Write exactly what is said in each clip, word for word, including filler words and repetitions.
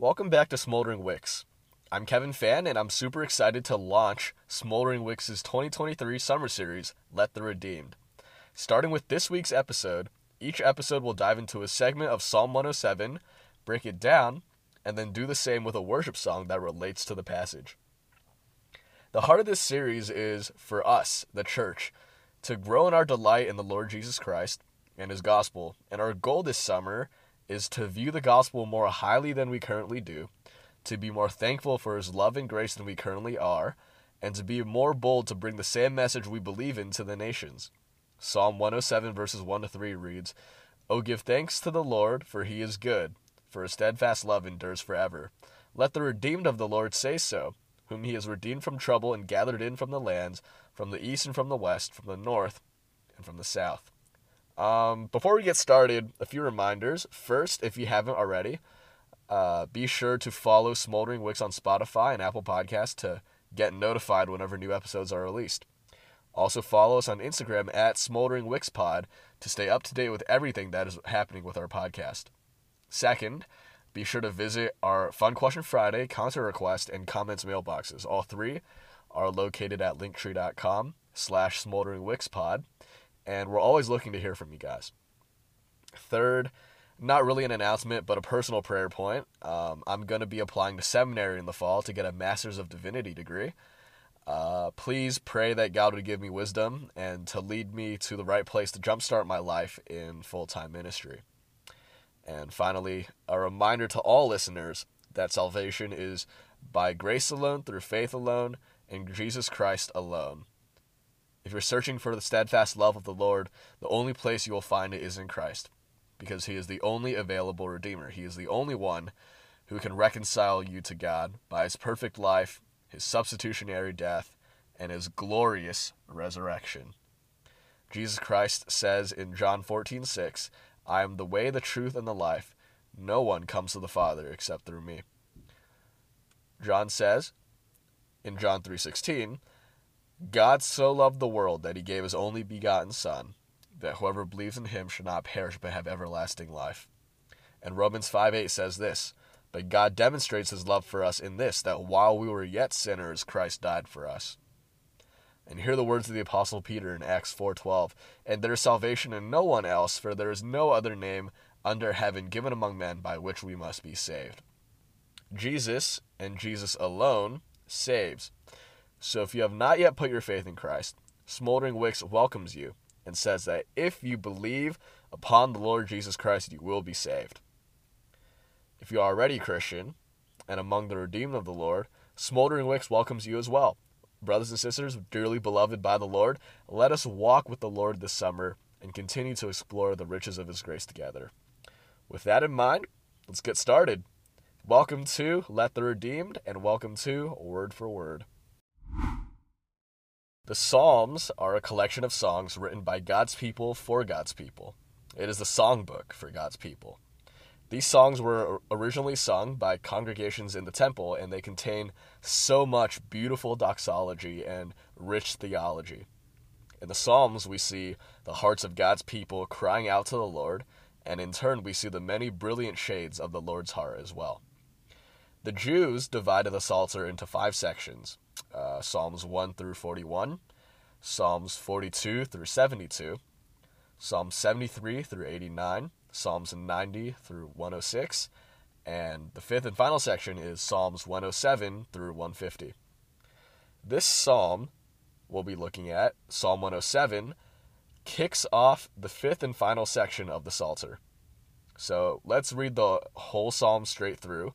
Welcome back to Smoldering Wicks. I'm Kevin Fan, and I'm super excited to launch Smoldering Wicks' twenty twenty-three summer series, Let the Redeemed. Starting with this week's episode, each episode will dive into a segment of Psalm one oh seven, break it down, and then do the same with a worship song that relates to the passage. The heart of this series is for us, the church, to grow in our delight in the Lord Jesus Christ and his gospel, and our goal this summer is to view the gospel more highly than we currently do, to be more thankful for his love and grace than we currently are, and to be more bold to bring the same message we believe in to the nations. Psalm one oh seven verses one to three reads, "O give thanks to the Lord, for he is good, for his steadfast love endures forever. Let the redeemed of the Lord say so, whom he has redeemed from trouble and gathered in from the lands, from the east and from the west, from the north and from the south." Um, before we get started, a few reminders. First, if you haven't already, uh, be sure to follow Smoldering Wicks on Spotify and Apple Podcasts to get notified whenever new episodes are released. Also, follow us on Instagram at Smoldering Wicks Pod to stay up to date with everything that is happening with our podcast. Second, be sure to visit our Fun Question Friday, Concert Request, and Comments mailboxes. All three are located at linktree.com slash Smoldering Wicks Pod. And we're always looking to hear from you guys. Third, not really an announcement, but a personal prayer point. Um, I'm going to be applying to seminary in the fall to get a Master's of Divinity degree. Uh, please pray that God would give me wisdom and to lead me to the right place to jumpstart my life in full-time ministry. And finally, a reminder to all listeners that salvation is by grace alone, through faith alone, in Jesus Christ alone. If you're searching for the steadfast love of the Lord, the only place you will find it is in Christ, because he is the only available Redeemer. He is the only one who can reconcile you to God by his perfect life, his substitutionary death, and his glorious resurrection. Jesus Christ says in John fourteen six, "I am the way, the truth, and the life. No one comes to the Father except through me." John says in John three sixteen, "God so loved the world that he gave his only begotten Son, that whoever believes in him should not perish but have everlasting life." And Romans five eight says this, "But God demonstrates his love for us in this, that while we were yet sinners, Christ died for us." And hear the words of the Apostle Peter in Acts four twelve, "And there is salvation in no one else, for there is no other name under heaven given among men by which we must be saved." Jesus, and Jesus alone, saves. So if you have not yet put your faith in Christ, Smoldering Wicks welcomes you and says that if you believe upon the Lord Jesus Christ, you will be saved. If you are already Christian and among the redeemed of the Lord, Smoldering Wicks welcomes you as well. Brothers and sisters, dearly beloved by the Lord, let us walk with the Lord this summer and continue to explore the riches of his grace together. With that in mind, let's get started. Welcome to Let the Redeemed, and welcome to Word for Word. The Psalms are a collection of songs written by God's people for God's people. It is the songbook for God's people. These songs were originally sung by congregations in the temple, and they contain so much beautiful doxology and rich theology. In the Psalms, we see the hearts of God's people crying out to the Lord, and in turn, we see the many brilliant shades of the Lord's heart as well. The Jews divided the Psalter into five sections. Uh, Psalms one through forty-one, Psalms forty-two through seventy-two, Psalms seventy-three through eighty-nine, Psalms ninety through one oh six, and the fifth and final section is Psalms one oh seven through one fifty. This psalm we'll be looking at, Psalm one oh seven, kicks off the fifth and final section of the Psalter. So let's read the whole psalm straight through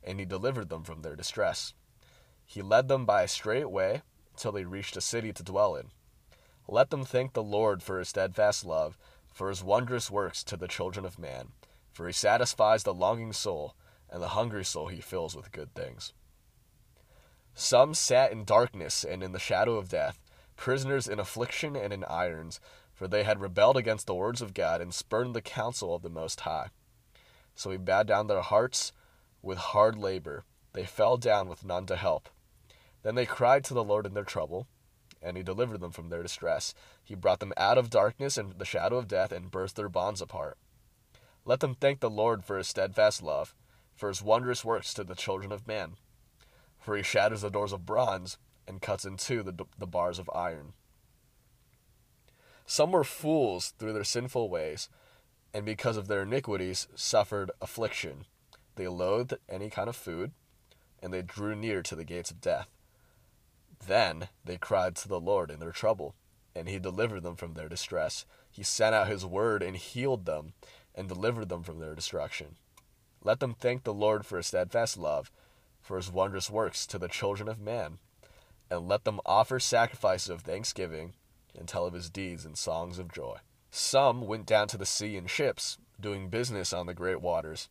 and he delivered them from their distress. He led them by a straight way till they reached a city to dwell in. Let them thank the Lord for his steadfast love, for his wondrous works to the children of man. For he satisfies the longing soul and the hungry soul he fills with good things. Some sat in darkness and in the shadow of death, prisoners in affliction and in irons, for they had rebelled against the words of God and spurned the counsel of the Most High. So he bowed down their hearts with hard labor. They fell down with none to help. Then they cried to the Lord in their trouble, and he delivered them from their distress. He brought them out of darkness and the shadow of death and burst their bonds apart. Let them thank the Lord for his steadfast love, for his wondrous works to the children of man. For he shatters the doors of bronze and cuts in two the, the bars of iron. Some were fools through their sinful ways, and because of their iniquities suffered affliction. They loathed any kind of food, and they drew near to the gates of death. Then they cried to the Lord in their trouble, and he delivered them from their distress. He sent out his word and healed them, and delivered them from their destruction. Let them thank the Lord for his steadfast love, for his wondrous works to the children of man. And let them offer sacrifices of thanksgiving, and tell of his deeds in songs of joy. Some went down to the sea in ships, doing business on the great waters.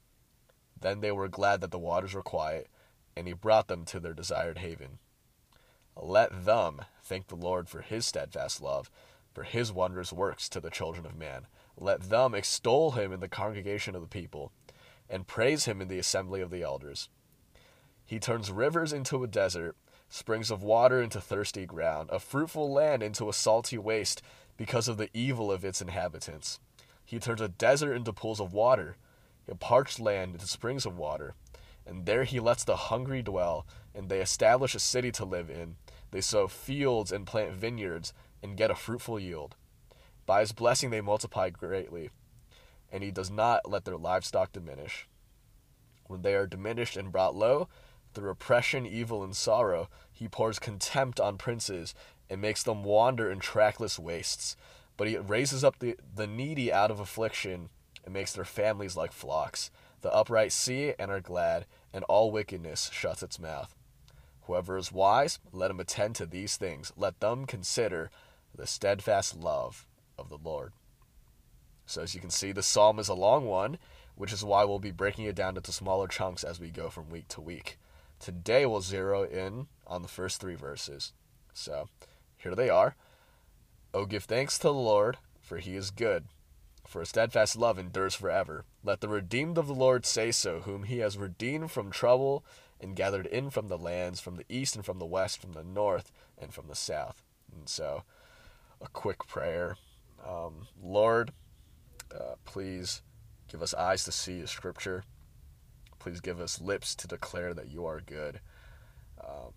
Then they were glad that the waters were quiet, and he brought them to their desired haven. Let them thank the Lord for his steadfast love, for his wondrous works to the children of man. Let them extol him in the congregation of the people, and praise him in the assembly of the elders. He turns rivers into a desert, springs of water into thirsty ground, a fruitful land into a salty waste because of the evil of its inhabitants. He turns a desert into pools of water, a parched land into springs of water. And there he lets the hungry dwell, and they establish a city to live in. They sow fields and plant vineyards, and get a fruitful yield. By his blessing they multiply greatly, and he does not let their livestock diminish. When they are diminished and brought low, through oppression, evil, and sorrow, he pours contempt on princes, and makes them wander in trackless wastes. But he raises up the, the needy out of affliction, and makes their families like flocks. The upright see it and are glad, and all wickedness shuts its mouth. Whoever is wise, let him attend to these things. Let them consider the steadfast love of the Lord. So as you can see, the psalm is a long one, which is why we'll be breaking it down into smaller chunks as we go from week to week. Today we'll zero in on the first three verses. So here they are. Oh, give thanks to the Lord, for he is good, for his steadfast love endures forever. Let the redeemed of the Lord say so, whom he has redeemed from trouble and gathered in from the lands, from the east and from the west, from the north and from the south. And so, a quick prayer. Um, Lord, uh, please give us eyes to see your scripture. Please give us lips to declare that you are good, um,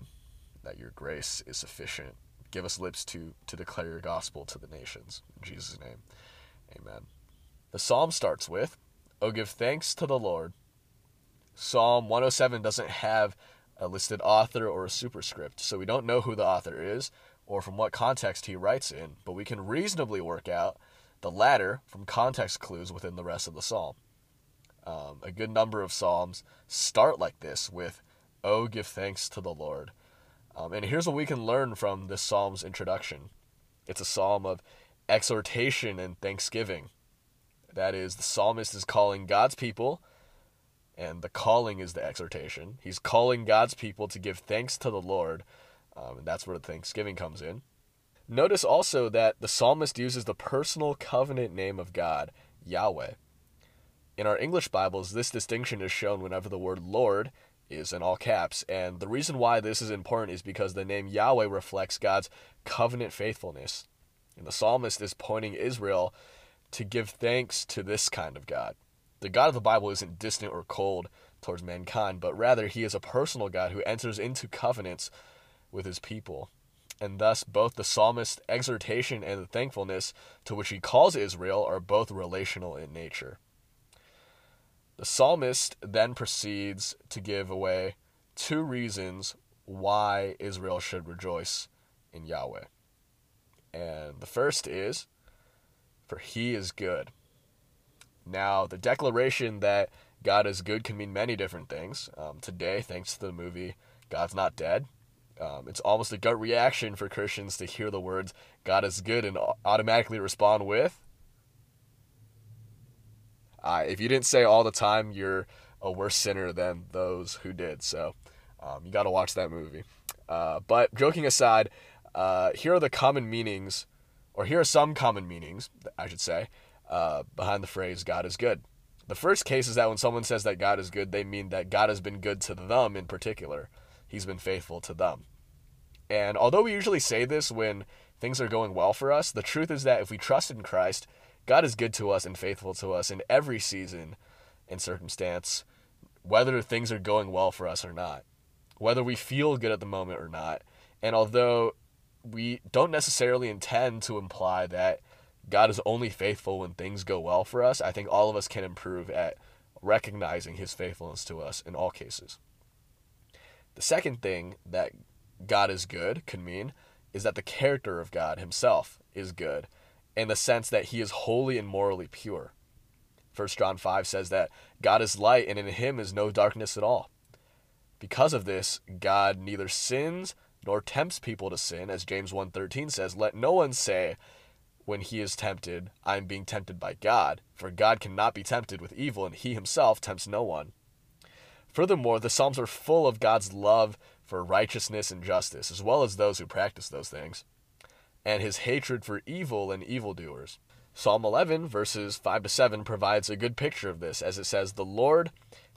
that your grace is sufficient. Give us lips to, to declare your gospel to the nations. In Jesus' name, amen. The psalm starts with, "Oh, give thanks to the Lord." Psalm one oh seven doesn't have a listed author or a superscript, so we don't know who the author is or from what context he writes in, but we can reasonably work out the latter from context clues within the rest of the psalm. Um, a good number of psalms start like this with, "Oh, give thanks to the Lord." Um, and here's what we can learn from this psalm's introduction. It's a psalm of exhortation and thanksgiving. That is, the psalmist is calling God's people, and the calling is the exhortation. He's calling God's people to give thanks to the Lord, um, and that's where the thanksgiving comes in. Notice also that the psalmist uses the personal covenant name of God, Yahweh. In our English Bibles, this distinction is shown whenever the word Lord is in all caps, and the reason why this is important is because the name Yahweh reflects God's covenant faithfulness. And the psalmist is pointing Israel to give thanks to this kind of God. The God of the Bible isn't distant or cold towards mankind, but rather he is a personal God who enters into covenants with his people. And thus both the psalmist's exhortation and the thankfulness to which he calls Israel are both relational in nature. The psalmist then proceeds to give away two reasons why Israel should rejoice in Yahweh. And the first is, for he is good. Now, the declaration that God is good can mean many different things. Um, today, thanks to the movie God's Not Dead, um, it's almost a gut reaction for Christians to hear the words God is good and automatically respond with, Uh, if you didn't say all the time, you're a worse sinner than those who did. So um, you got to watch that movie. Uh, but joking aside, uh, here are the common meanings, or here are some common meanings, I should say, uh, behind the phrase God is good. The first case is that when someone says that God is good, they mean that God has been good to them in particular. He's been faithful to them. And although we usually say this when things are going well for us, the truth is that if we trust in Christ, God is good to us and faithful to us in every season and circumstance, whether things are going well for us or not, whether we feel good at the moment or not. And although we don't necessarily intend to imply that God is only faithful when things go well for us, I think all of us can improve at recognizing his faithfulness to us in all cases. The second thing that God is good could mean is that the character of God himself is good, in the sense that he is holy and morally pure. First John five says that God is light and in him is no darkness at all. Because of this, God neither sins nor tempts people to sin. As James one thirteen says, let no one say when he is tempted, I am being tempted by God, for God cannot be tempted with evil and he himself tempts no one. Furthermore, the Psalms are full of God's love for righteousness and justice, as well as those who practice those things, and his hatred for evil and evildoers. Psalm eleven, verses five to seven, provides a good picture of this, as it says, the Lord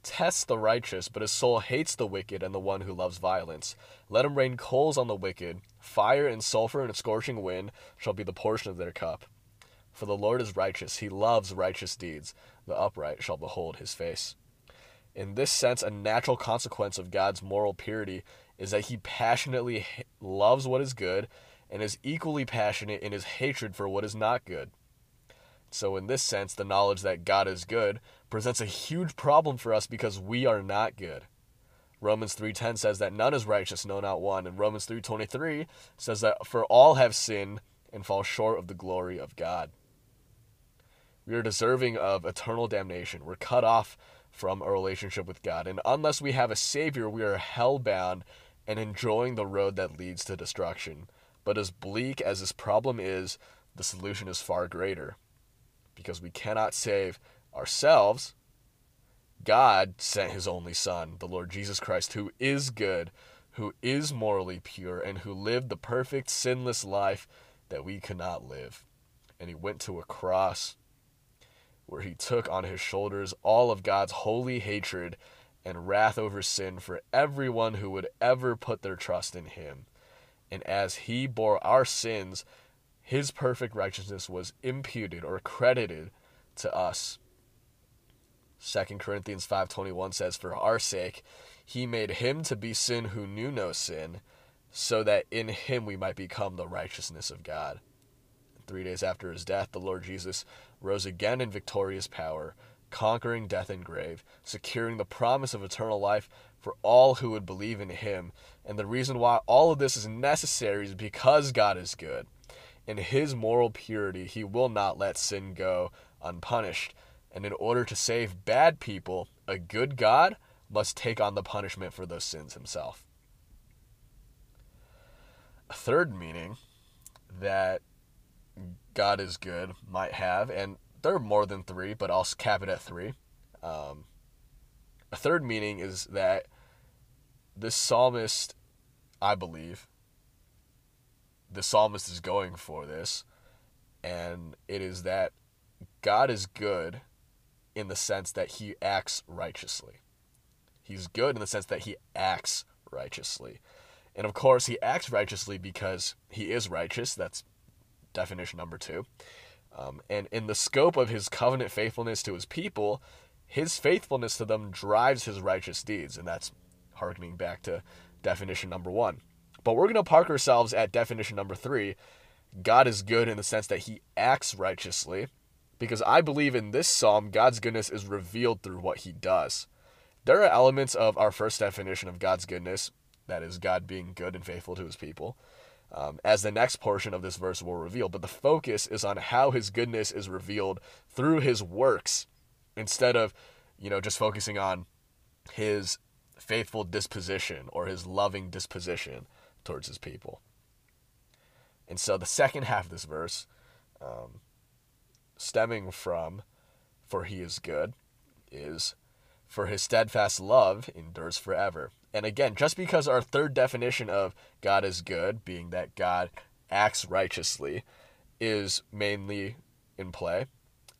tests the righteous, but his soul hates the wicked and the one who loves violence. Let him rain coals on the wicked. Fire and sulfur and a scorching wind shall be the portion of their cup. For the Lord is righteous. He loves righteous deeds. The upright shall behold his face. In this sense, a natural consequence of God's moral purity is that he passionately loves what is good, and is equally passionate in his hatred for what is not good. So in this sense, the knowledge that God is good presents a huge problem for us because we are not good. Romans three ten says that none is righteous, no, not one. And Romans three twenty-three says that for all have sinned and fall short of the glory of God. We are deserving of eternal damnation. We're cut off from a relationship with God. And unless we have a Savior, we are hell-bound and enjoying the road that leads to destruction. But as bleak as this problem is, the solution is far greater, because we cannot save ourselves. God sent his only Son, the Lord Jesus Christ, who is good, who is morally pure, and who lived the perfect, sinless life that we could not live. And he went to a cross where he took on his shoulders all of God's holy hatred and wrath over sin for everyone who would ever put their trust in him. And as he bore our sins, his perfect righteousness was imputed or credited to us. Second Corinthians five twenty-one says, for our sake, he made him to be sin who knew no sin, so that in him we might become the righteousness of God. And three days after his death, the Lord Jesus rose again in victorious power, conquering death and grave, securing the promise of eternal life for all who would believe in him. And the reason why all of this is necessary is because God is good. In his moral purity, he will not let sin go unpunished. And in order to save bad people, a good God must take on the punishment for those sins himself. A third meaning that God is good might have, and there are more than three, but I'll cap it at three. Um, a third meaning is that this psalmist, I believe, the psalmist is going for this, and it is that God is good in the sense that he acts righteously. He's good in the sense that he acts righteously. And of course, he acts righteously because he is righteous. That's definition number two. Um, and in the scope of his covenant faithfulness to his people, his faithfulness to them drives his righteous deeds. And that's harkening back to definition number one. But we're going to park ourselves at definition number three. God is good in the sense that he acts righteously because I believe in this psalm, God's goodness is revealed through what he does. There are elements of our first definition of God's goodness, that is, God being good and faithful to his people, um, as the next portion of this verse will reveal. But the focus is on how his goodness is revealed through his works instead of, you know, just focusing on his faithful disposition or his loving disposition towards his people. And so the second half of this verse, um, stemming from, for he is good, is, for his steadfast love endures forever. And again, just because our third definition of God is good, being that God acts righteously, is mainly in play,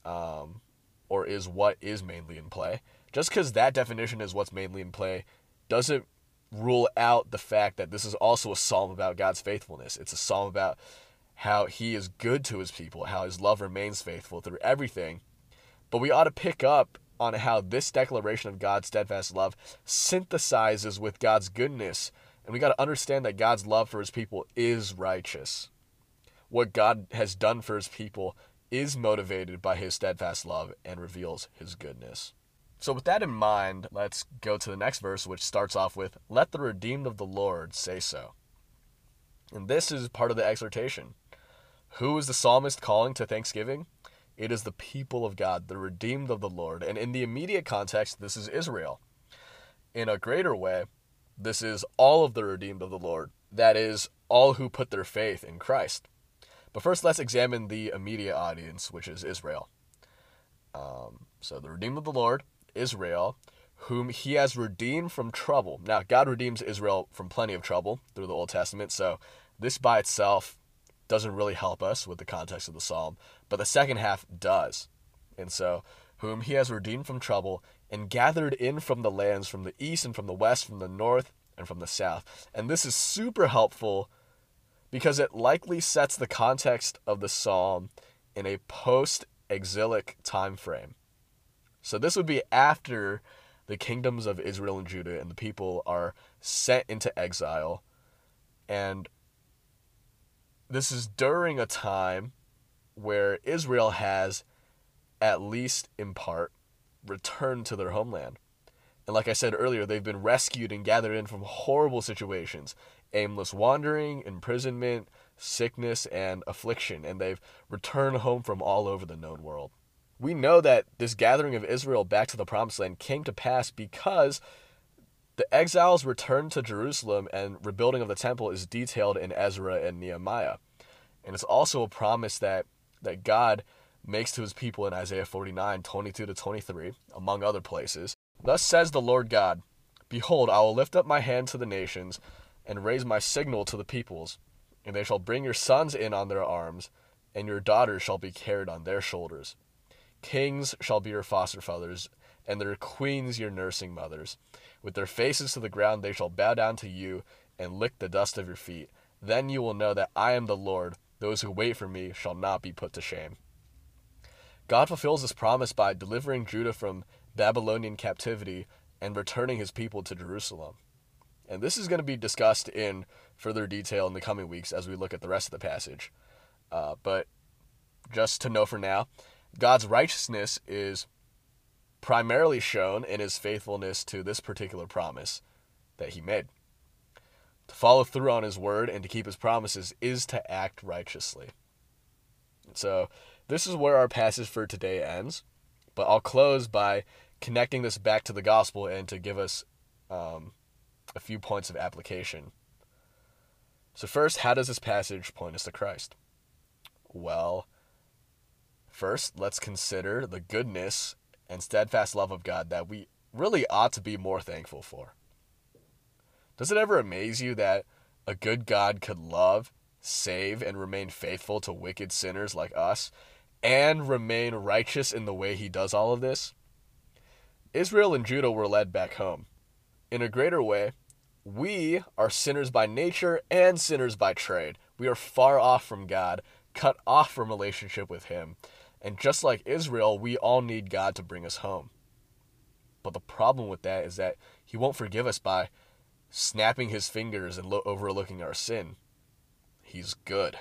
um, or is what is mainly in play, just because that definition is what's mainly in play doesn't rule out the fact that this is also a psalm about God's faithfulness. It's a psalm about how he is good to his people, how his love remains faithful through everything. But we ought to pick up on how this declaration of God's steadfast love synthesizes with God's goodness. And we got to understand that God's love for his people is righteous. What God has done for his people is motivated by his steadfast love and reveals his goodness. So with that in mind, let's go to the next verse, which starts off with, let the redeemed of the Lord say so. And this is part of the exhortation. Who is the psalmist calling to thanksgiving? It is the people of God, the redeemed of the Lord. And in the immediate context, this is Israel. In a greater way, this is all of the redeemed of the Lord. That is, all who put their faith in Christ. But first, let's examine the immediate audience, which is Israel. Um, so the redeemed of the Lord, Israel, whom he has redeemed from trouble. Now, God redeems Israel from plenty of trouble through the Old Testament. So this by itself doesn't really help us with the context of the psalm, but the second half does. And so, whom he has redeemed from trouble and gathered in from the lands, from the east and from the west, from the north and from the south. And this is super helpful because it likely sets the context of the psalm in a post-exilic time frame. So this would be after the kingdoms of Israel and Judah and the people are sent into exile. And this is during a time where Israel has, at least in part, returned to their homeland. And like I said earlier, they've been rescued and gathered in from horrible situations, aimless wandering, imprisonment, sickness, and affliction. And they've returned home from all over the known world. We know that this gathering of Israel back to the Promised Land came to pass because the exiles returned to Jerusalem, and rebuilding of the temple is detailed in Ezra and Nehemiah. And it's also a promise that, that God makes to his people in Isaiah forty-nine, twenty-two to twenty-three, among other places. Thus says the Lord God, behold, I will lift up my hand to the nations and raise my signal to the peoples, and they shall bring your sons in on their arms, and your daughters shall be carried on their shoulders. Kings shall be your foster fathers, and their queens your nursing mothers. With their faces to the ground they shall bow down to you and lick the dust of your feet. Then you will know that I am the Lord. Those who wait for me shall not be put to shame. God fulfills this promise by delivering Judah from Babylonian captivity and returning his people to Jerusalem. And this is going to be discussed in further detail in the coming weeks as we look at the rest of the passage. Uh, but just to know for now, God's righteousness is primarily shown in his faithfulness to this particular promise that he made. To follow through on his word and to keep his promises is to act righteously. And so this is where our passage for today ends, but I'll close by connecting this back to the gospel and to give us um, a few points of application. So first, how does this passage point us to Christ? Well, first, let's consider the goodness and steadfast love of God that we really ought to be more thankful for. Does it ever amaze you that a good God could love, save, and remain faithful to wicked sinners like us, and remain righteous in the way he does all of this? Israel and Judah were led back home. In a greater way, we are sinners by nature and sinners by trade. We are far off from God, cut off from relationship with him. And just like Israel, we all need God to bring us home. But the problem with that is that he won't forgive us by snapping his fingers and lo- overlooking our sin. He's good.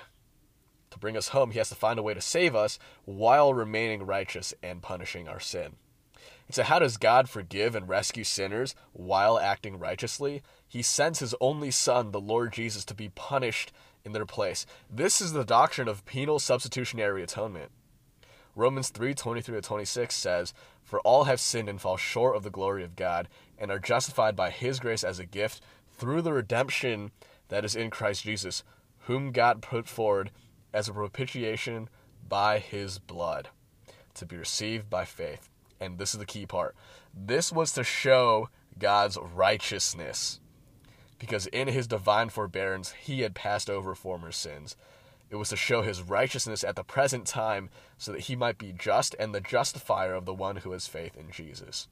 To bring us home, he has to find a way to save us while remaining righteous and punishing our sin. And so how does God forgive and rescue sinners while acting righteously? He sends his only son, the Lord Jesus, to be punished in their place. This is the doctrine of penal substitutionary atonement. Romans three twenty-three to twenty-six says, "For all have sinned and fall short of the glory of God, and are justified by his grace as a gift through the redemption that is in Christ Jesus, whom God put forward as a propitiation by his blood, to be received by faith." And this is the key part. This was to show God's righteousness, because in his divine forbearance, he had passed over former sins. It was to show his righteousness at the present time, so that he might be just and the justifier of the one who has faith in Jesus.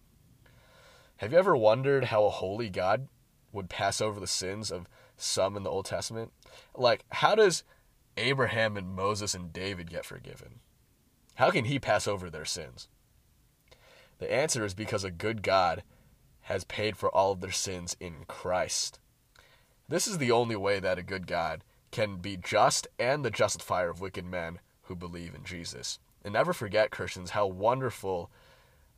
Have you ever wondered how a holy God would pass over the sins of some in the Old Testament? Like, how does Abraham and Moses and David get forgiven? How can he pass over their sins? The answer is because a good God has paid for all of their sins in Christ. This is the only way that a good God can be just and the justifier of wicked men who believe in Jesus. And never forget, Christians, how wonderful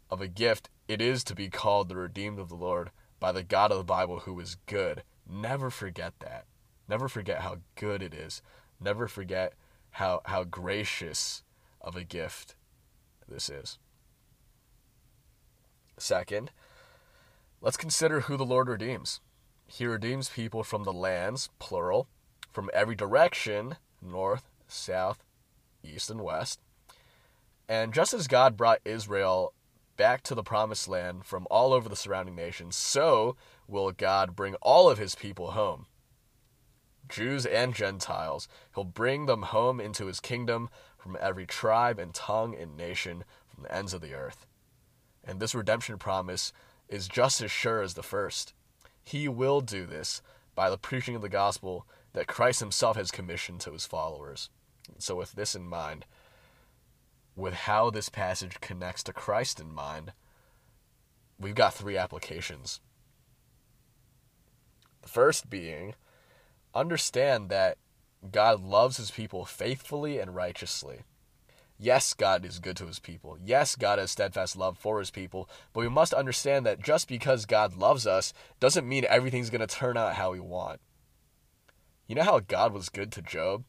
of a gift it is to be called the redeemed of the Lord by the God of the Bible, who is good. Never forget that. Never forget how good it is. Never forget how, how gracious of a gift this is. Second, let's consider who the Lord redeems. He redeems people from the lands, plural, from every direction, north, south, east, and west. And just as God brought Israel back to the promised land from all over the surrounding nations, so will God bring all of his people home. Jews and Gentiles, he'll bring them home into his kingdom from every tribe and tongue and nation, from the ends of the earth. And this redemption promise is just as sure as the first. He will do this by the preaching of the gospel that Christ himself has commissioned to his followers. So with this in mind, with how this passage connects to Christ in mind, we've got three applications. The first being, understand that God loves his people faithfully and righteously. Yes, God is good to his people. Yes, God has steadfast love for his people. But we must understand that just because God loves us doesn't mean everything's going to turn out how we want. You know how God was good to Job?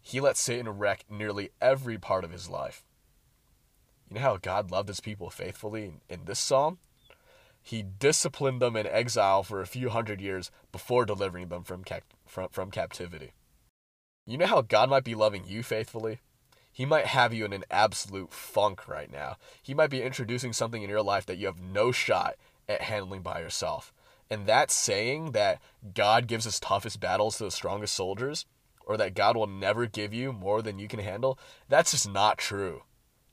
He let Satan wreck nearly every part of his life. You know how God loved his people faithfully in this psalm? He disciplined them in exile for a few hundred years before delivering them from cap- from, from captivity. You know how God might be loving you faithfully? He might have you in an absolute funk right now. He might be introducing something in your life that you have no shot at handling by yourself. And that saying that God gives his toughest battles to the strongest soldiers, or that God will never give you more than you can handle, that's just not true.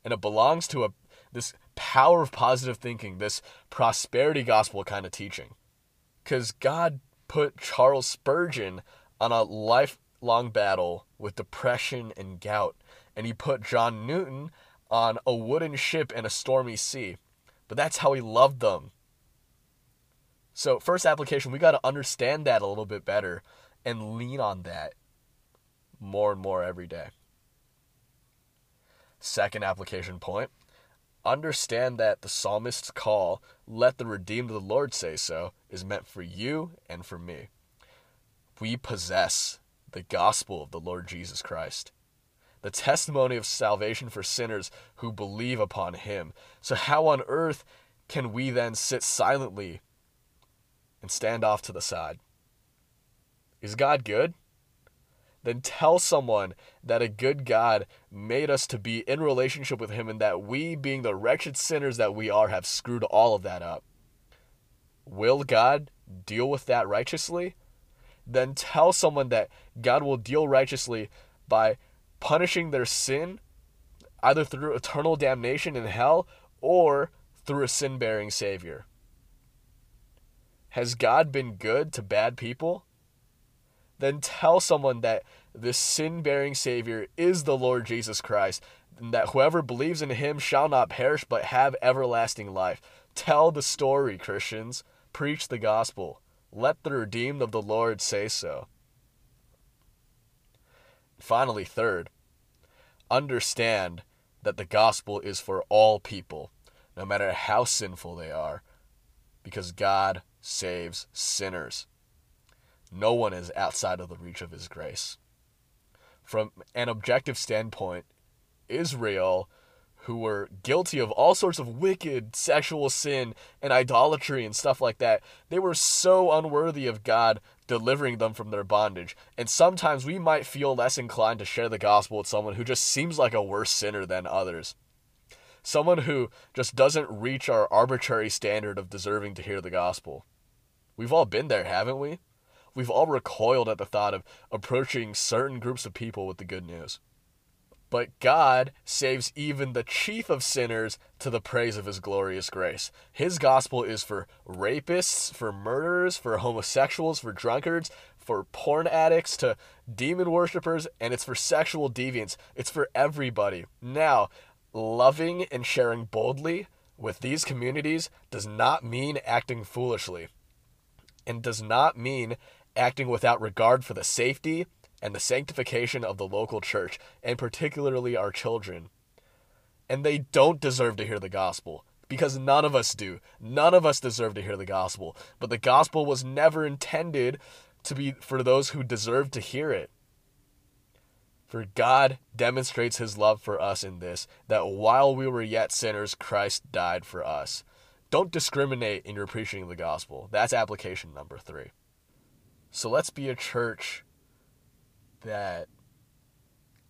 And it belongs to a this power of positive thinking, this prosperity gospel kind of teaching. Because God put Charles Spurgeon on a lifelong battle with depression and gout. And he put John Newton on a wooden ship in a stormy sea. But that's how he loved them. So first application, we got to understand that a little bit better and lean on that more and more every day. Second application point, understand that the psalmist's call, "Let the redeemed of the Lord say so," is meant for you and for me. We possess the gospel of the Lord Jesus Christ, the testimony of salvation for sinners who believe upon him. So how on earth can we then sit silently and stand off to the side? Is God good? Then tell someone that a good God made us to be in relationship with him, and that we, being the wretched sinners that we are, have screwed all of that up. Will God deal with that righteously? Then tell someone that God will deal righteously by punishing their sin, either through eternal damnation in hell or through a sin-bearing Savior. Has God been good to bad people? Then tell someone that this sin-bearing Savior is the Lord Jesus Christ, and that whoever believes in him shall not perish but have everlasting life. Tell the story, Christians. Preach the gospel. Let the redeemed of the Lord say so. finally, third, understand that the gospel is for all people, no matter how sinful they are, because God saves sinners. No one is outside of the reach of his grace. From an objective standpoint, Israel, who were guilty of all sorts of wicked sexual sin and idolatry and stuff like that, they were so unworthy of God delivering them from their bondage. And sometimes we might feel less inclined to share the gospel with someone who just seems like a worse sinner than others. Someone who just doesn't reach our arbitrary standard of deserving to hear the gospel. We've all been there, haven't we? We've all recoiled at the thought of approaching certain groups of people with the good news. But God saves even the chief of sinners to the praise of his glorious grace. His gospel is for rapists, for murderers, for homosexuals, for drunkards, for porn addicts, to demon worshipers, and it's for sexual deviants. It's for everybody. Now, loving and sharing boldly with these communities does not mean acting foolishly, and does not mean acting without regard for the safety and the sanctification of the local church, and particularly our children. And they don't deserve to hear the gospel, because none of us do. None of us deserve to hear the gospel. But the gospel was never intended to be for those who deserve to hear it. For God demonstrates his love for us in this, that while we were yet sinners, Christ died for us. Don't discriminate in your preaching of the gospel. That's application number three. So let's be a church that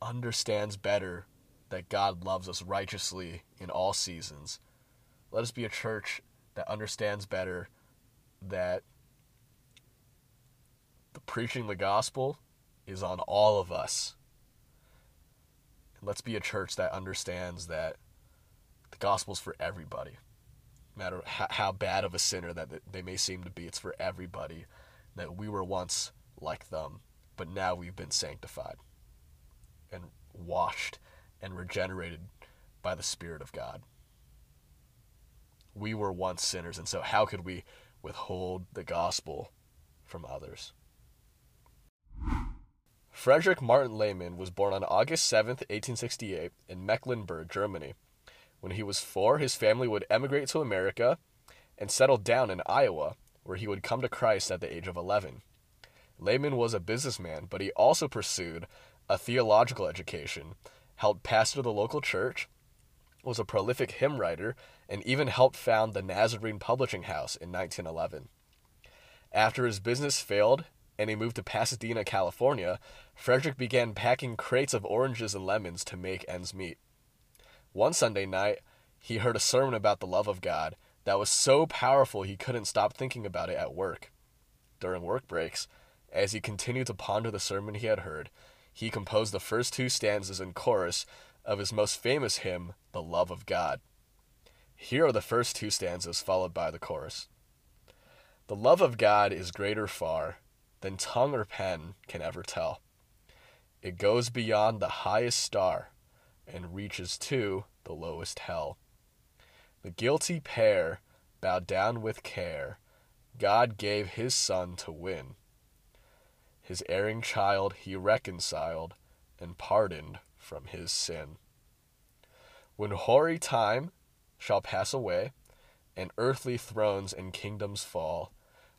understands better that God loves us righteously in all seasons. Let us be a church that understands better that the preaching of the gospel is on all of us. And let's be a church that understands that the gospel's for everybody. No matter how bad of a sinner that they may seem to be, it's for everybody, that we were once like them, but now we've been sanctified and washed and regenerated by the Spirit of God. We were once sinners, and so how could we withhold the gospel from others? Frederick Martin Lehman was born on August seventh, eighteen sixty-eight, in Mecklenburg, Germany. When he was four, his family would emigrate to America and settle down in Iowa, where he would come to Christ at the age of eleven. Lehman was a businessman, but he also pursued a theological education, helped pastor the local church, was a prolific hymn writer, and even helped found the Nazarene Publishing House in nineteen eleven. After his business failed and he moved to Pasadena, California, Frederick began packing crates of oranges and lemons to make ends meet. One Sunday night, he heard a sermon about the love of God that was so powerful he couldn't stop thinking about it at work. During work breaks, as he continued to ponder the sermon he had heard, he composed the first two stanzas and chorus of his most famous hymn, The Love of God. Here are the first two stanzas, followed by the chorus. The love of God is greater far than tongue or pen can ever tell. It goes beyond the highest star and reaches to the lowest hell. The guilty pair bowed down with care. God gave his son to win. His erring child he reconciled and pardoned from his sin. When hoary time shall pass away, and earthly thrones and kingdoms fall,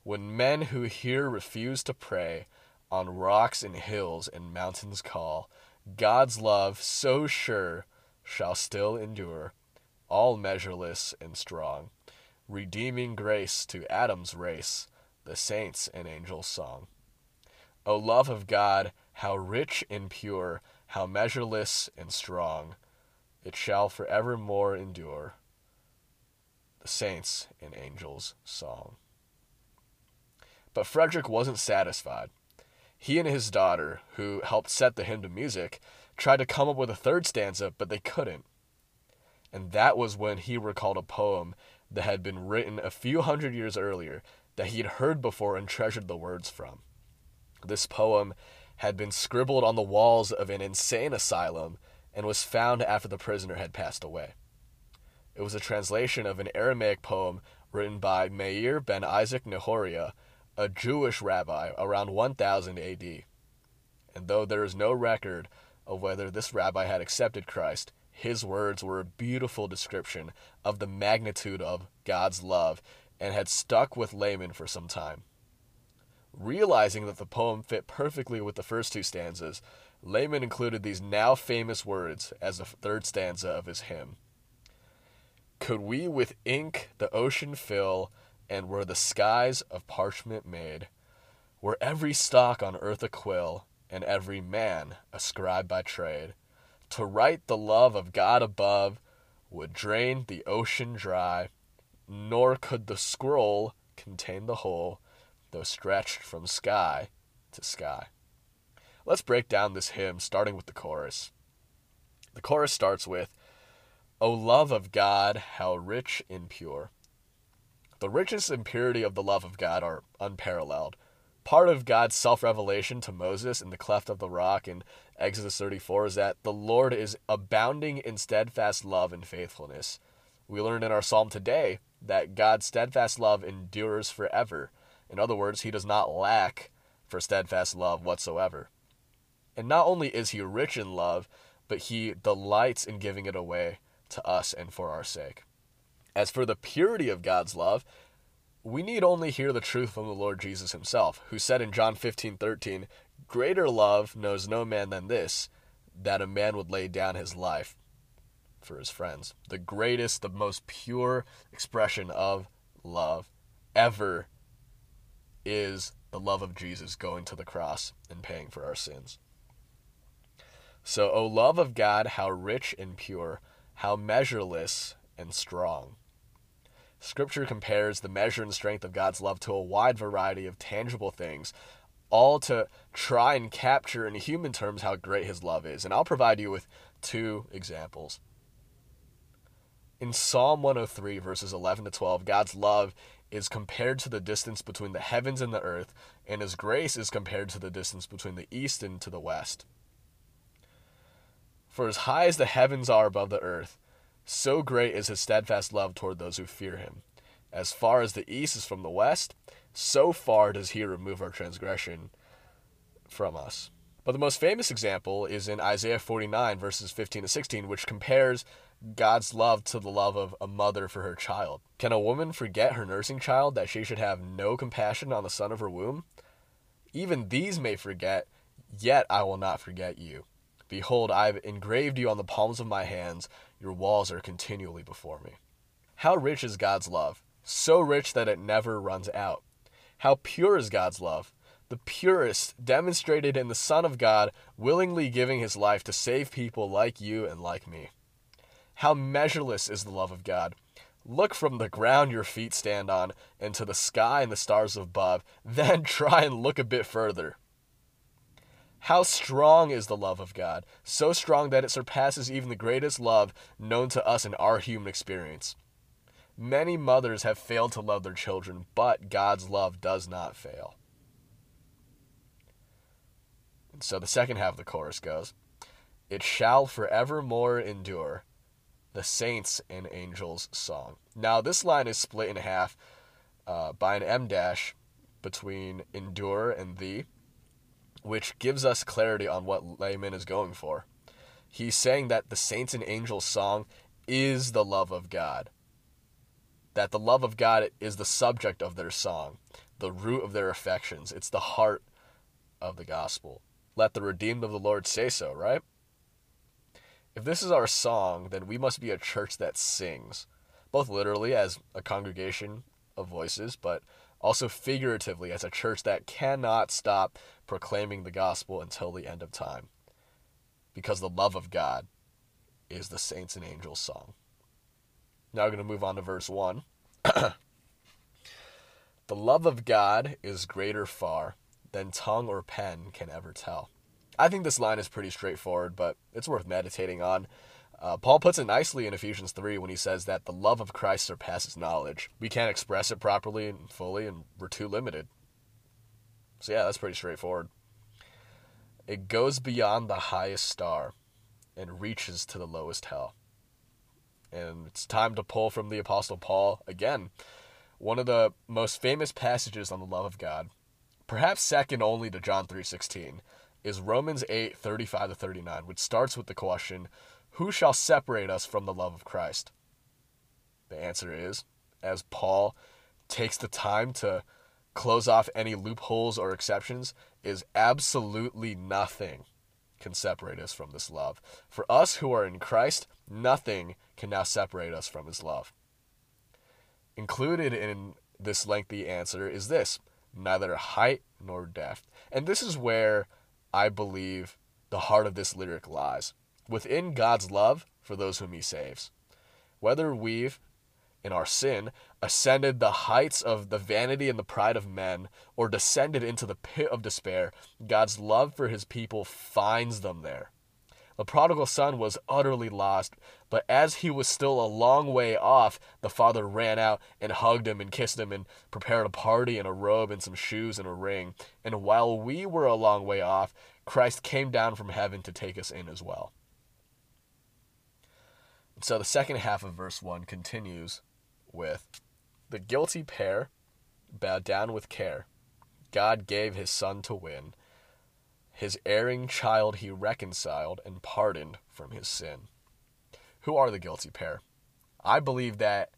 when men who here refuse to pray, on rocks and hills and mountains call, God's love so sure shall still endure, all measureless and strong, redeeming grace to Adam's race, the saints' and angels' song. O love of God, how rich and pure, how measureless and strong, it shall forevermore endure, the saints' and angels' song. But Frederick wasn't satisfied. He and his daughter, who helped set the hymn to music, tried to come up with a third stanza, but they couldn't. And that was when he recalled a poem that had been written a few hundred years earlier that he'd heard before and treasured the words from. This poem had been scribbled on the walls of an insane asylum and was found after the prisoner had passed away. It was a translation of an Aramaic poem written by Meir ben Isaac Nehoria, a Jewish rabbi, around one thousand A D. and though there is no record of whether this rabbi had accepted Christ, his words were a beautiful description of the magnitude of God's love and had stuck with Lehman for some time. Realizing that the poem fit perfectly with the first two stanzas, Lehman included these now famous words as the third stanza of his hymn. Could we with ink the ocean fill, and were the skies of parchment made, were every stock on earth a quill, and every man a scribe by trade, to write the love of God above would drain the ocean dry, nor could the scroll contain the whole, though stretched from sky to sky. Let's break down this hymn, starting with the chorus. The chorus starts with, O love of God, how rich and pure. The richness and purity of the love of God are unparalleled. Part of God's self-revelation to Moses in the cleft of the rock in Exodus thirty-four is that the Lord is abounding in steadfast love and faithfulness. We learned in our psalm today that God's steadfast love endures forever. In other words, he does not lack for steadfast love whatsoever. And not only is he rich in love, but he delights in giving it away to us and for our sake. As for the purity of God's love, we need only hear the truth from the Lord Jesus himself, who said in John fifteen thirteen, greater love knows no man than this, that a man would lay down his life for his friends. The greatest, the most pure expression of love ever is the love of Jesus going to the cross and paying for our sins. So, O love of God, how rich and pure, how measureless and strong. Scripture compares the measure and strength of God's love to a wide variety of tangible things, all to try and capture in human terms how great his love is. And I'll provide you with two examples. In Psalm one oh three, verses eleven to twelve, God's love is compared to the distance between the heavens and the earth, and his grace is compared to the distance between the east and to the west. For as high as the heavens are above the earth, so great is his steadfast love toward those who fear him. As far as the east is from the west, so far does he remove our transgression from us. But the most famous example is in Isaiah forty-nine, verses fifteen to sixteen, which compares God's love to the love of a mother for her child. Can a woman forget her nursing child, that she should have no compassion on the son of her womb? Even these may forget, yet I will not forget you. Behold, I have engraved you on the palms of my hands. Your walls are continually before me. How rich is God's love? So rich that it never runs out. How pure is God's love? The purest, demonstrated in the Son of God, willingly giving his life to save people like you and like me. How measureless is the love of God? Look from the ground your feet stand on, and to the sky and the stars above, then try and look a bit further. How strong is the love of God? So strong that it surpasses even the greatest love known to us in our human experience. Many mothers have failed to love their children, but God's love does not fail. And so the second half of the chorus goes, it shall forevermore endure, the saints' and angels' song. Now this line is split in half uh, by an em dash between endure and thee, which gives us clarity on what Lehman is going for. He's saying that the saints and angels song is the love of God. That the love of God is the subject of their song, the root of their affections. It's the heart of the gospel. Let the redeemed of the Lord say so, right? If this is our song, then we must be a church that sings, both literally as a congregation of voices, but also figuratively as a church that cannot stop proclaiming the gospel until the end of time, because the love of God is the saints and angels song. Now we're going to move on to verse one. The love of God is greater far than tongue or pen can ever tell. I think this line is pretty straightforward, but it's worth meditating on. Uh, Paul puts it nicely in Ephesians three when he says that the love of Christ surpasses knowledge. We can't express it properly and fully, and we're too limited. So yeah, that's pretty straightforward. It goes beyond the highest star and reaches to the lowest hell. And it's time to pull from the Apostle Paul again. One of the most famous passages on the love of God, perhaps second only to John three sixteen, is Romans eight, thirty-five to thirty-nine, which starts with the question, who shall separate us from the love of Christ? The answer is, as Paul takes the time to close off any loopholes or exceptions, is absolutely nothing can separate us from this love. For us who are in Christ, nothing can now separate us from his love. Included in this lengthy answer is this, neither height nor depth. And this is where I believe the heart of this lyric lies, within God's love for those whom he saves. Whether we've, in our sin, ascended the heights of the vanity and the pride of men, or descended into the pit of despair, God's love for his people finds them there. The prodigal son was utterly lost, but as he was still a long way off, the father ran out and hugged him and kissed him and prepared a party and a robe and some shoes and a ring. And while we were a long way off, Christ came down from heaven to take us in as well. And so the second half of verse one continues with, the guilty pair bowed down with care. God gave his son to win. His erring child he reconciled and pardoned from his sin. Who are the guilty pair? I believe that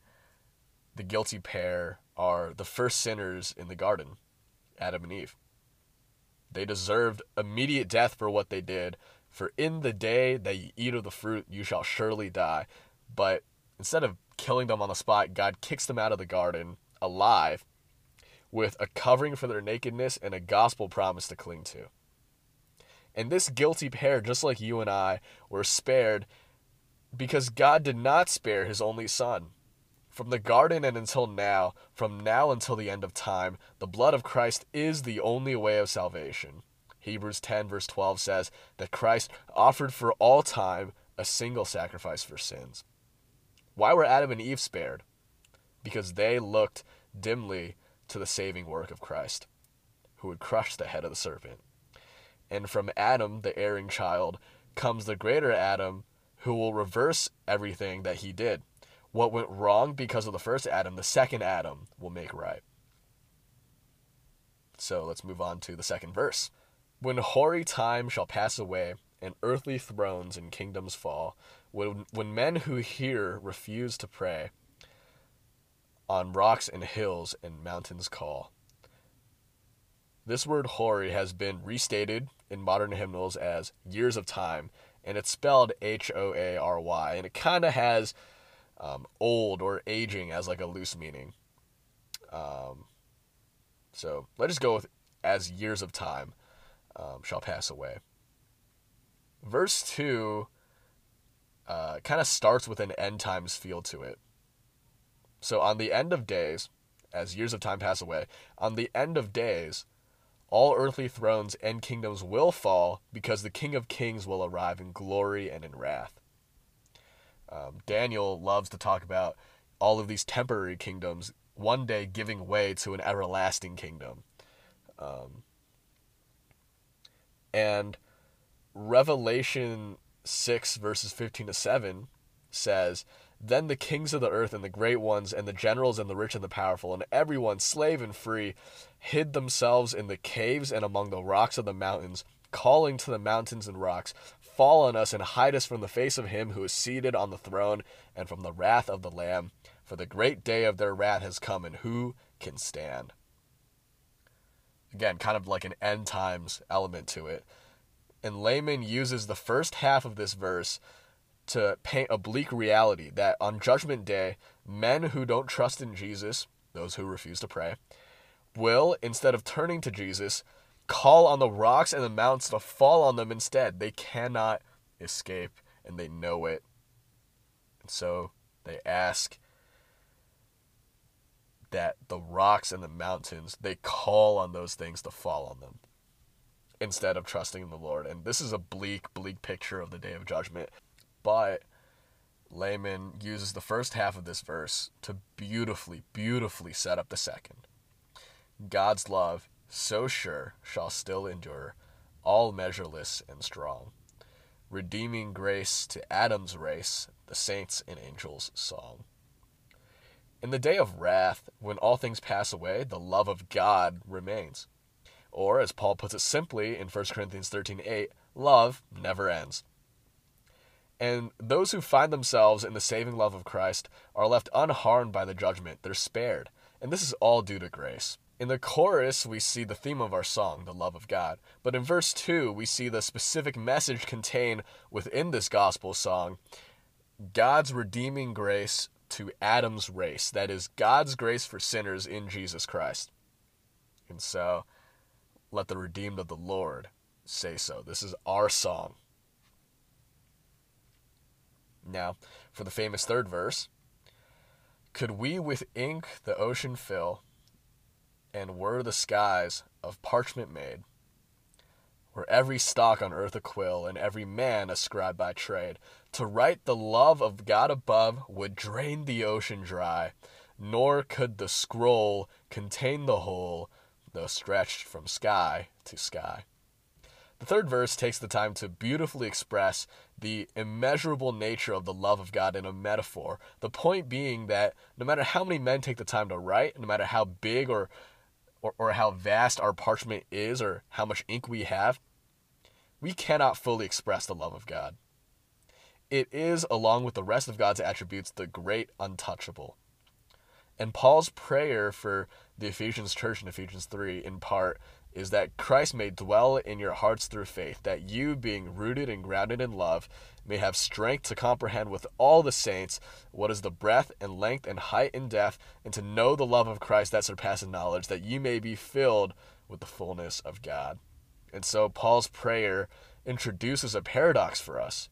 the guilty pair are the first sinners in the garden, Adam and Eve. They deserved immediate death for what they did, for in the day that you eat of the fruit, you shall surely die. But instead of killing them on the spot, God kicks them out of the garden alive with a covering for their nakedness and a gospel promise to cling to. And this guilty pair, just like you and I, were spared because God did not spare his only son. From the garden and until now, from now until the end of time, the blood of Christ is the only way of salvation. Hebrews ten, verse twelve says that Christ offered for all time a single sacrifice for sins. Why were Adam and Eve spared? Because they looked dimly to the saving work of Christ, who would crush the head of the serpent. And from Adam, the erring child, comes the greater Adam, who will reverse everything that he did. What went wrong because of the first Adam, the second Adam will make right. So let's move on to the second verse. When hoary time shall pass away, and earthly thrones and kingdoms fall, when, when men who hear refuse to pray, on rocks and hills and mountains call. This word hoary has been restated in modern hymnals as years of time, and it's spelled H O A R Y, and it kind of has um, old or aging as like a loose meaning. Um, so let's just go with as years of time um, shall pass away. Verse two uh, kind of starts with an end times feel to it. So on the end of days, as years of time pass away, on the end of days, all earthly thrones and kingdoms will fall because the King of Kings will arrive in glory and in wrath. Um, Daniel loves to talk about all of these temporary kingdoms one day giving way to an everlasting kingdom. Um, and Revelation six, verses fifteen to seven says, then the kings of the earth and the great ones and the generals and the rich and the powerful and everyone, slave and free, hid themselves in the caves and among the rocks of the mountains, calling to the mountains and rocks, fall on us and hide us from the face of him who is seated on the throne and from the wrath of the Lamb. For the great day of their wrath has come, and who can stand? Again, kind of like an end times element to it. And Lehman uses the first half of this verse to paint a bleak reality that on Judgment Day, men who don't trust in Jesus, those who refuse to pray, will, instead of turning to Jesus, call on the rocks and the mountains to fall on them instead. They cannot escape, and they know it. And so they ask that the rocks and the mountains, they call on those things to fall on them instead of trusting in the Lord. And this is a bleak, bleak picture of the Day of Judgment. But Lehman uses the first half of this verse to beautifully, beautifully set up the second. God's love, so sure, shall still endure, all measureless and strong. Redeeming grace to Adam's race, the saints' and angels' song. In the day of wrath, when all things pass away, the love of God remains. Or, as Paul puts it simply in First Corinthians thirteen eight, love never ends. And those who find themselves in the saving love of Christ are left unharmed by the judgment. They're spared. And this is all due to grace. In the chorus, we see the theme of our song, the love of God. But in verse two, we see the specific message contained within this gospel song, God's redeeming grace to Adam's race. That is, God's grace for sinners in Jesus Christ. And so, let the redeemed of the Lord say so. This is our song. Now, for the famous third verse, could we with ink the ocean fill, and were the skies of parchment made, were every stock on earth a quill, and every man a scribe by trade, to write the love of God above would drain the ocean dry, nor could the scroll contain the whole, though stretched from sky to sky. The third verse takes the time to beautifully express the immeasurable nature of the love of God in a metaphor. The point being that no matter how many men take the time to write, no matter how big or, or, or how vast our parchment is or how much ink we have, we cannot fully express the love of God. It is, along with the rest of God's attributes, the great untouchable. And Paul's prayer for the Ephesians church in Ephesians three, in part, is that Christ may dwell in your hearts through faith, that you, being rooted and grounded in love, may have strength to comprehend with all the saints what is the breadth and length and height and depth, and to know the love of Christ that surpasses knowledge, that you may be filled with the fullness of God. And so Paul's prayer introduces a paradox for us,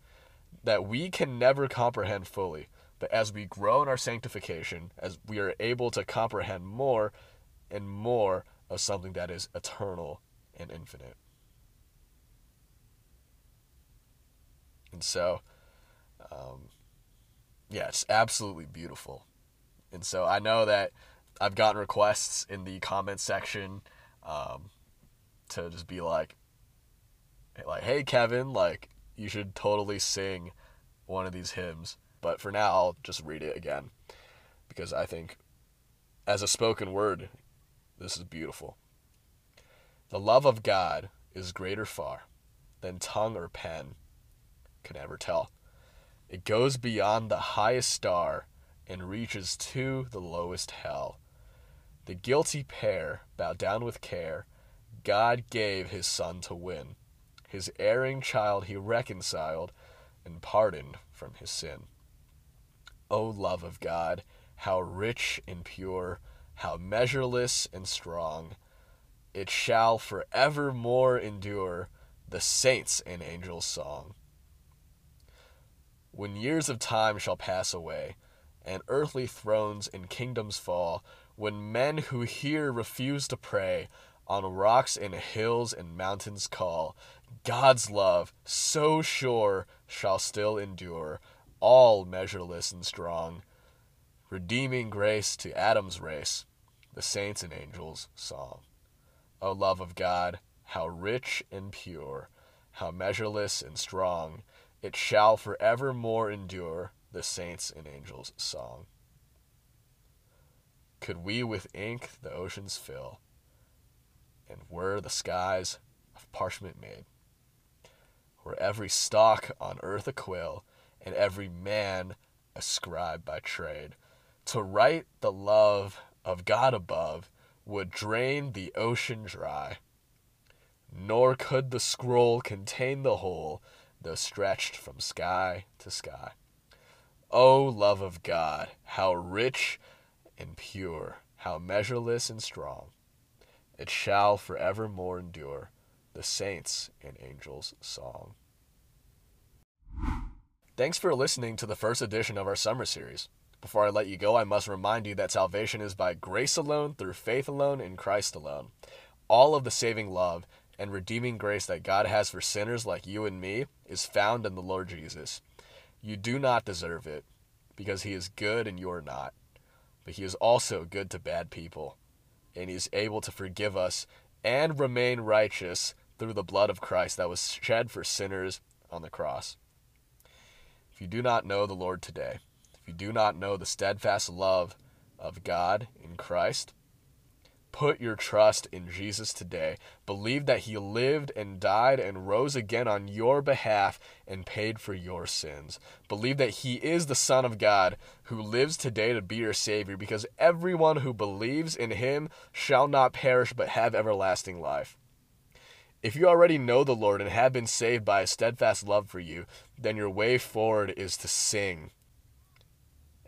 that we can never comprehend fully, but as we grow in our sanctification, as we are able to comprehend more and more of something that is eternal and infinite. And so, um, yeah, it's absolutely beautiful. And so I know that I've gotten requests in the comment section um, to just be like, like, hey, Kevin, like, you should totally sing one of these hymns. But for now, I'll just read it again, because I think as a spoken word, this is beautiful. The love of God is greater far than tongue or pen can ever tell. It goes beyond the highest star and reaches to the lowest hell. The guilty pair bow down with care. God gave his son to win. His erring child he reconciled and pardoned from his sin. O love of God, how rich and pure, how measureless and strong, it shall forevermore endure the saints' and angels' song. When years of time shall pass away, and earthly thrones and kingdoms fall, when men who here refuse to pray, on rocks and hills and mountains call, God's love, so sure, shall still endure, all measureless and strong, redeeming grace to Adam's race, the saints' and angels' song. O love of God, how rich and pure, how measureless and strong, it shall forevermore endure the saints' and angels' song. Could we with ink the oceans fill, and were the skies of parchment made, were every stalk on earth a quill, and every man a scribe by trade, to write the love of God above would drain the ocean dry, nor could the scroll contain the whole, though stretched from sky to sky. O love of God, how rich and pure, how measureless and strong, it shall forevermore endure the saints' and angels' song. Thanks for listening to the first edition of our summer series. Before I let you go, I must remind you that salvation is by grace alone, through faith alone, in Christ alone. All of the saving love and redeeming grace that God has for sinners like you and me is found in the Lord Jesus. You do not deserve it, because he is good and you are not. But he is also good to bad people, and he is able to forgive us and remain righteous through the blood of Christ that was shed for sinners on the cross. If you do not know the Lord today, if you do not know the steadfast love of God in Christ, Put your trust in Jesus today. Believe that he lived and died and rose again on your behalf and paid for your sins. Believe that he is the Son of God who lives today to be your Savior, because everyone who believes in him shall not perish but have everlasting life. If you already know the Lord and have been saved by his steadfast love for you, then your way forward is to sing.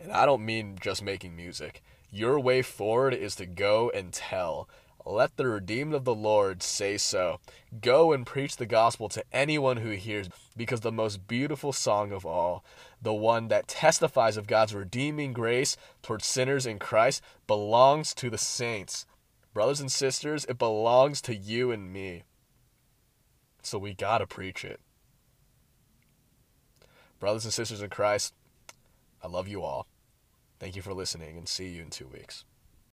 And I don't mean just making music. Your way forward is to go and tell. Let the redeemed of the Lord say so. Go and preach the gospel to anyone who hears, because the most beautiful song of all, the one that testifies of God's redeeming grace towards sinners in Christ, belongs to the saints. Brothers and sisters, it belongs to you and me. So we gotta preach it. Brothers and sisters in Christ, I love you all. Thank you for listening, and see you in two weeks.